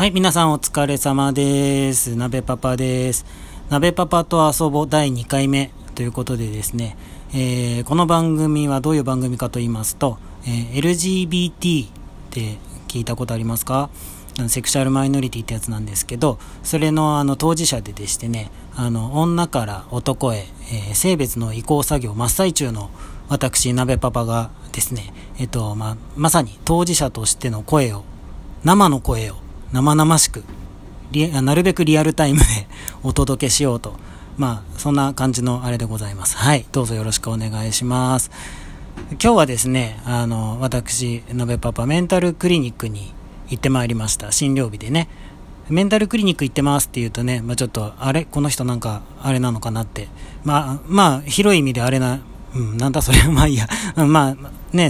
はい、皆さんお疲れ様です。鍋パパです。鍋パパと遊ぼう第2回目ということでですね、この番組はどういう番組かと言いますと、LGBT って聞いたことありますか？セクシャルマイノリティってやつなんですけど、それの当事者でしてね、女から男へ、性別の移行作業真っ最中の私鍋パパがですね、まさに当事者としての声を、生の声を生々しく、なるべくリアルタイムでお届けしようと、そんな感じのあれでございます。はい、どうぞよろしくお願いします。今日はですね、私鍋パパメンタルクリニックに行ってまいりました。診療日でね、メンタルクリニック行ってますって言うとね、ちょっとあれこの人なんかあれなのかなって、広い意味であれな。なんだそれはまあいいや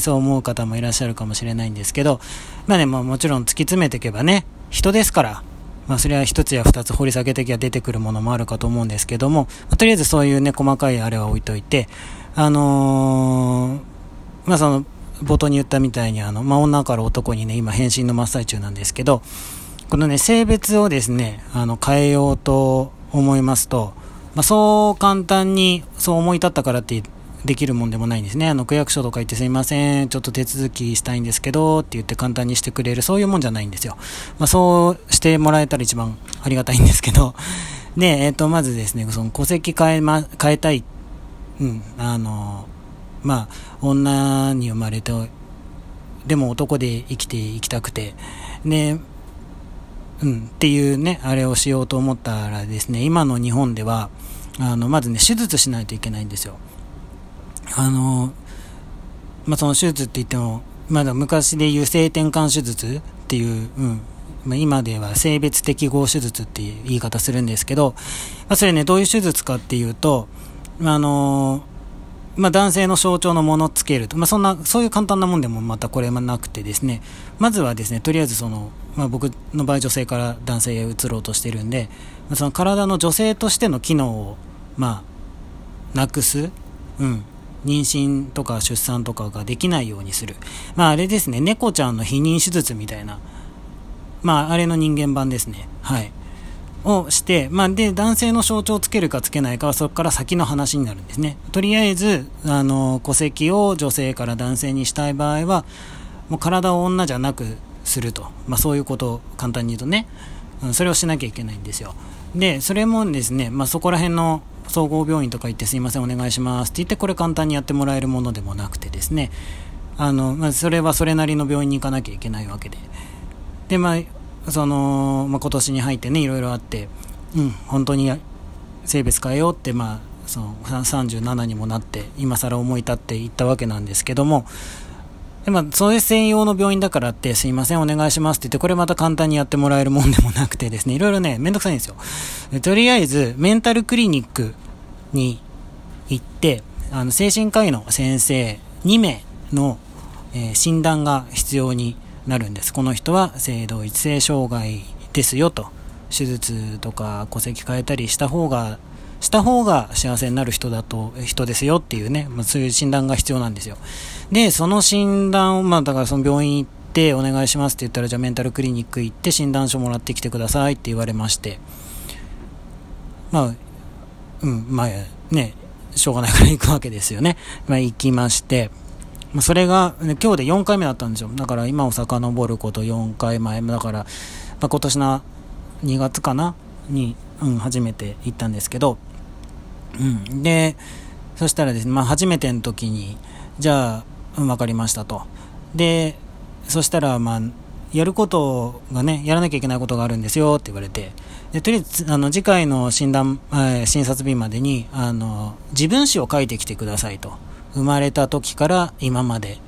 そう思う方もいらっしゃるかもしれないんですけど、もちろん突き詰めていけばね、人ですから、それは一つや二つ掘り下げてきゃ出てくるものもあるかと思うんですけども、とりあえずそういうね細かいあれは置いといて、その冒頭に言ったみたいに女から男にね今変身の真っ最中なんですけど、このね性別をですね変えようと思いますと、そう簡単にそう思い立ったからってできるもんでもないんですね。区役所とか行ってすいませんちょっと手続きしたいんですけどって言って簡単にしてくれるそういうもんじゃないんですよ。そうしてもらえたら一番ありがたいんですけど、でまずですねその戸籍変えたい、女に生まれてでも男で生きていきたくてね、っていうねあれをしようと思ったらですね、今の日本ではまずね手術しないといけないんですよ。その手術って言ってもだ昔でいう性転換手術っていう、今では性別適合手術っていう言い方するんですけど、それねどういう手術かっていうと男性の象徴のものをつけると、そういう簡単なもんでもまたこれもなくてですね、まずはですねとりあえずその、僕の場合女性から男性へ移ろうとしてるんで、その体の女性としての機能をなくす、妊娠とか出産とかができないようにする。あれですね、猫ちゃんの避妊手術みたいな。あれの人間版ですね。はい。をして、で、男性の象徴をつけるかつけないかはそこから先の話になるんですね。とりあえず、戸籍を女性から男性にしたい場合は、もう体を女じゃなくすると。そういうことを簡単に言うとね、それをしなきゃいけないんですよ。で、それもですね、そこら辺の、総合病院とか行ってすいませんお願いしますって言ってこれ簡単にやってもらえるものでもなくてですね、それはそれなりの病院に行かなきゃいけないわけで、で今年に入ってねいろいろあって、本当に性別変えようってその37にもなって今更思い立って行ったわけなんですけども、それ専用の病院だからってすいませんお願いしますって言ってこれまた簡単にやってもらえるもんでもなくてですね、いろいろねめんどくさいんですよ。でとりあえずメンタルクリニックに行って精神科医の先生2名の、診断が必要になるんです。この人は性同一性障害ですよと、手術とか戸籍変えたりした方が幸せになる人ですよっていうね、そういう診断が必要なんですよ。で、その診断を、だからその病院行ってお願いしますって言ったら、じゃあメンタルクリニック行って診断書もらってきてくださいって言われまして、しょうがないから行くわけですよね。行きまして、それが、ね、今日で4回目だったんですよ。だから今を遡ること4回前、だから、今年の2月かなに、初めて行ったんですけど、でそしたらですね、初めての時にじゃあ分かりましたと。でそしたらやることがね、やらなきゃいけないことがあるんですよって言われて、でとりあえず次回の診察日までに自分史を書いてきてくださいと、生まれた時から今まで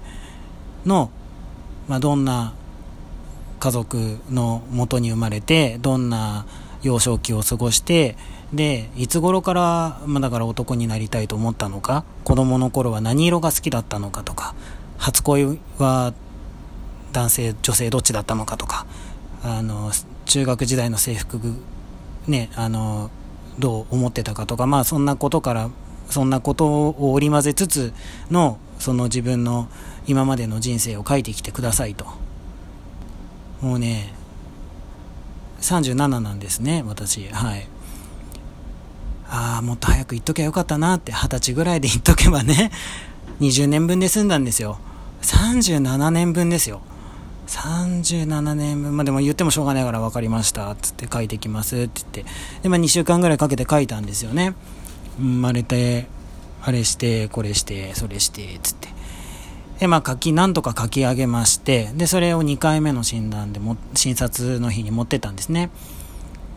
の、どんな家族の元に生まれて、どんな幼少期を過ごして、でいつ頃から、だから男になりたいと思ったのか、子供の頃は何色が好きだったのかとか、初恋は男性女性どっちだったのかとか、中学時代の制服ねどう思ってたかとか、そんなことからそんなことを織り交ぜつつのその自分の今までの人生を書いてきてくださいと。もうね37なんですね、私。はい。ああ、もっと早く言っときゃよかったなって、20歳ぐらいで言っとけばね、20年分で済んだんですよ。37年分ですよ。37年分、まあ、でも言ってもしょうがないから分かりましたつって書いてきますって言って、で、まあ、2週間ぐらいかけて書いたんですよね。生まれてあれしてこれしてそれしてつって、で、まあ、なんとか書き上げまして、でそれを2回目の診断でも診察の日に持ってったんですね。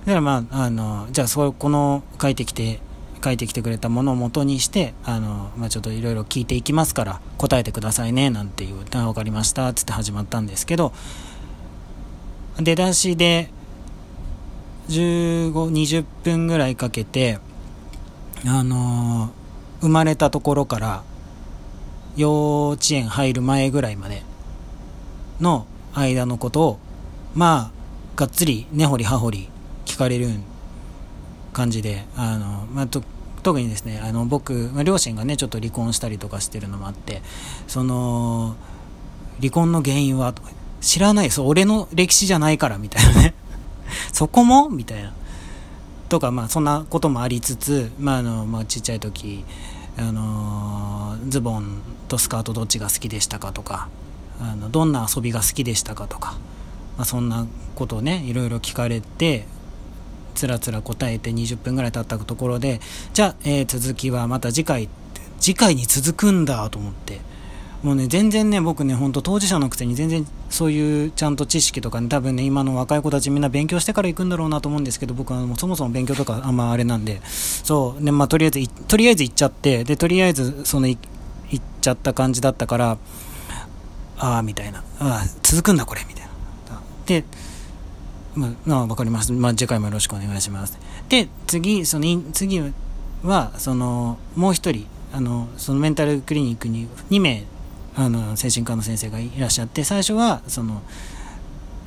だから、まあ、じゃあこの書いてきてくれたものを元にしてまあ、ちょっといろいろ聞いていきますから答えてくださいねなんていう、分かりましたつって始まったんですけど、出だしで20分ぐらいかけて生まれたところから幼稚園入る前ぐらいまでの間のことを、まあがっつり根掘り葉掘り聞かれる感じで、まあ、特にですね、僕、両親がねちょっと離婚したりとかしてるのもあって、その離婚の原因はとか知らない、俺の歴史じゃないからみたいなねそこもみたいなとか、まあ、そんなこともありつつ、まあまあ、ちっちゃい時ズボンとスカートどっちが好きでしたかとか、どんな遊びが好きでしたかとか、まあ、そんなことをねいろいろ聞かれて、つらつら答えて20分ぐらい経ったところで、じゃあ、続きはまた次回に続くんだと思って、もうね全然ね、僕ねほんと当事者のくせに全然そういうちゃんと知識とかね、多分ね今の若い子たちみんな勉強してから行くんだろうなと思うんですけど、僕はもうそもそも勉強とかあんまあれなんで、そうね、まあとりあえず行っちゃって、でとりあえずその行っちゃった感じだったから、ああみたいな、あ続くんだこれみたいなで。わかりました。まあ、次回もよろしくお願いします。で、次は、もう一人、メンタルクリニックに2名、精神科の先生がいらっしゃって、最初は、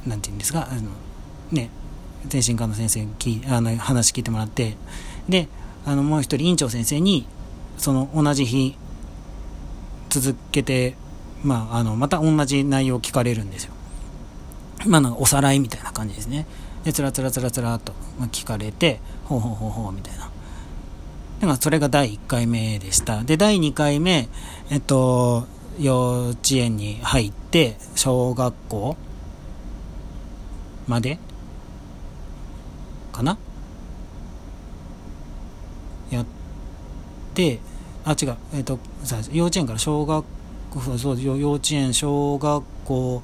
なんていうんですか、ね、精神科の先生に話聞いてもらって、で、もう一人、院長先生に、同じ日、続けて、まあ、また同じ内容を聞かれるんですよ。まあ、おさらいみたいな感じですね。でつらつらっと聞かれて、ほうみたいな。で、まあ、それが第1回目でした。で第2回目、幼稚園に入って小学校までかなやって、幼稚園から小学校、そう幼稚園小学校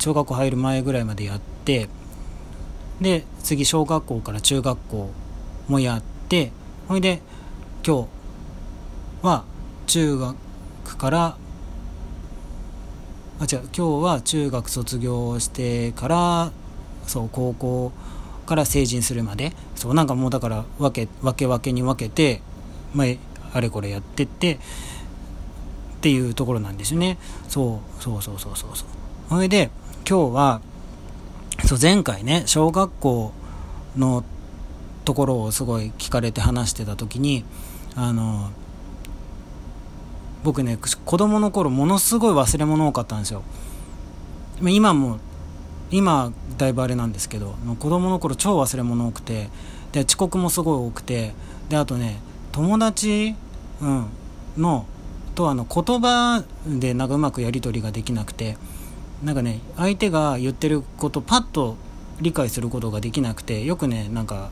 小学校入る前ぐらいまでやって、で次小学校から中学校もやって、ほいで今日は中学から今日は中学卒業してから、そう高校から成人するまで、そうなんかもうだから分けて、まあ、あれこれやってってっていうところなんですよね。そう。それで今日は前回ね小学校のところをすごい聞かれて話してた時に、僕ね子供の頃ものすごい忘れ物多かったんですよ。今だいぶあれなんですけど、子供の頃超忘れ物多くて、で遅刻もすごい多くて、であとね友達、のと言葉でなんかうまくやり取りができなくて、なんかね相手が言ってることパッと理解することができなくて、よくねなんか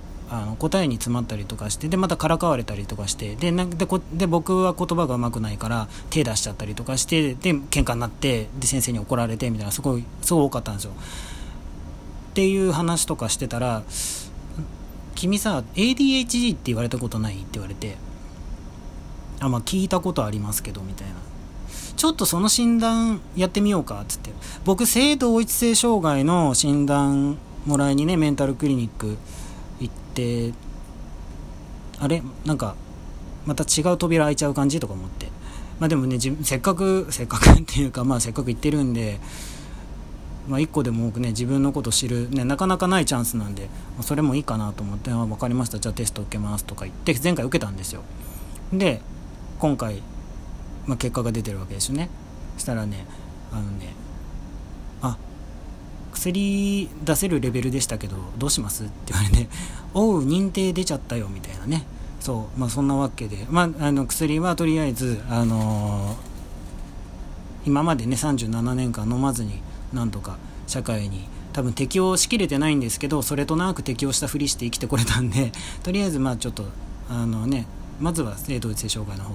答えに詰まったりとかして、でまたからかわれたりとかして、で僕は言葉がうまくないから手出しちゃったりとかして、で喧嘩になって、で先生に怒られてみたいな、すごい多かったんですよ。っていう話とかしてたら、君さ ADHD って言われたことないって言われて、まあ、聞いたことありますけどみたいな、ちょっとその診断やってみようかっつって、僕性同一性障害の診断もらいにねメンタルクリニック行って、あれなんかまた違う扉開いちゃう感じとか思って、まあでもねせっかくっていうか、まあせっかく行ってるんで、まあ一個でも多くね自分のこと知るね、なかなかないチャンスなんで、それもいいかなと思って、分かりました、じゃあテスト受けますとか言って前回受けたんですよ。で今回、まあ、結果が出てるわけですよね。そしたらね、薬出せるレベルでしたけどどうしますって言われておう認定出ちゃったよみたいなね。そう、まあ、そんなわけで、まあ、薬はとりあえず、今までね37年間飲まずになんとか社会に多分適応しきれてないんですけどそれとなく適応したふりして生きてこれたんでとりあえずまあちょっとまずは性同一性障害の方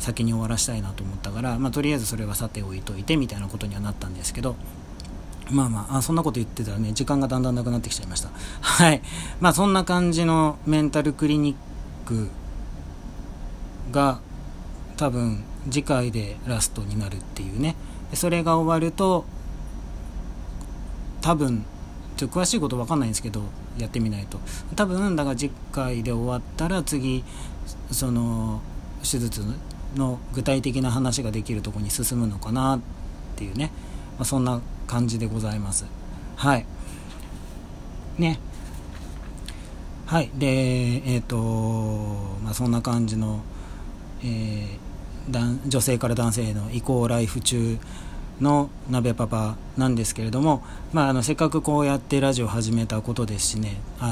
先に終わらしたいなと思ったから、まあ、とりあえずそれはさておいといてみたいなことにはなったんですけど、まあまあ、そんなこと言ってたらね時間がだんだんなくなってきちゃいました。はい、まあ、そんな感じのメンタルクリニックが多分次回でラストになるっていうね。それが終わると多分ちょっと詳しいこと分かんないんですけどやってみないと多分だから次回で終わったら次その手術の具体的な話ができるところに進むのかなっていうね、まあ、そんな感じでございます。はいね。はいでまあ、そんな感じの、女性から男性への移行ライフ中の鍋パパなんですけれども、まあ、せっかくこうやってラジオ始めたことですしね、ツ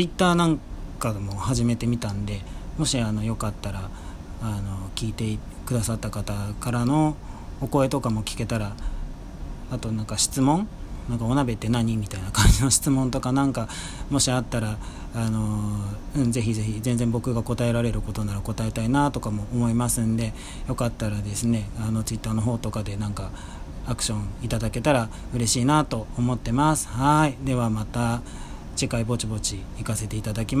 イッターなんかも始めてみたんでもしよかったら聞いてくださった方からのお声とかも聞けたら、あとなんか質問なんかお鍋って何みたいな感じの質問とかなんかもしあったらぜひぜひ全然僕が答えられることなら答えたいなとかも思いますんでよかったらですねツイッターの方とかでなんかアクションいただけたら嬉しいなと思ってます。はいではまた次回ぼちぼち行かせていただきます。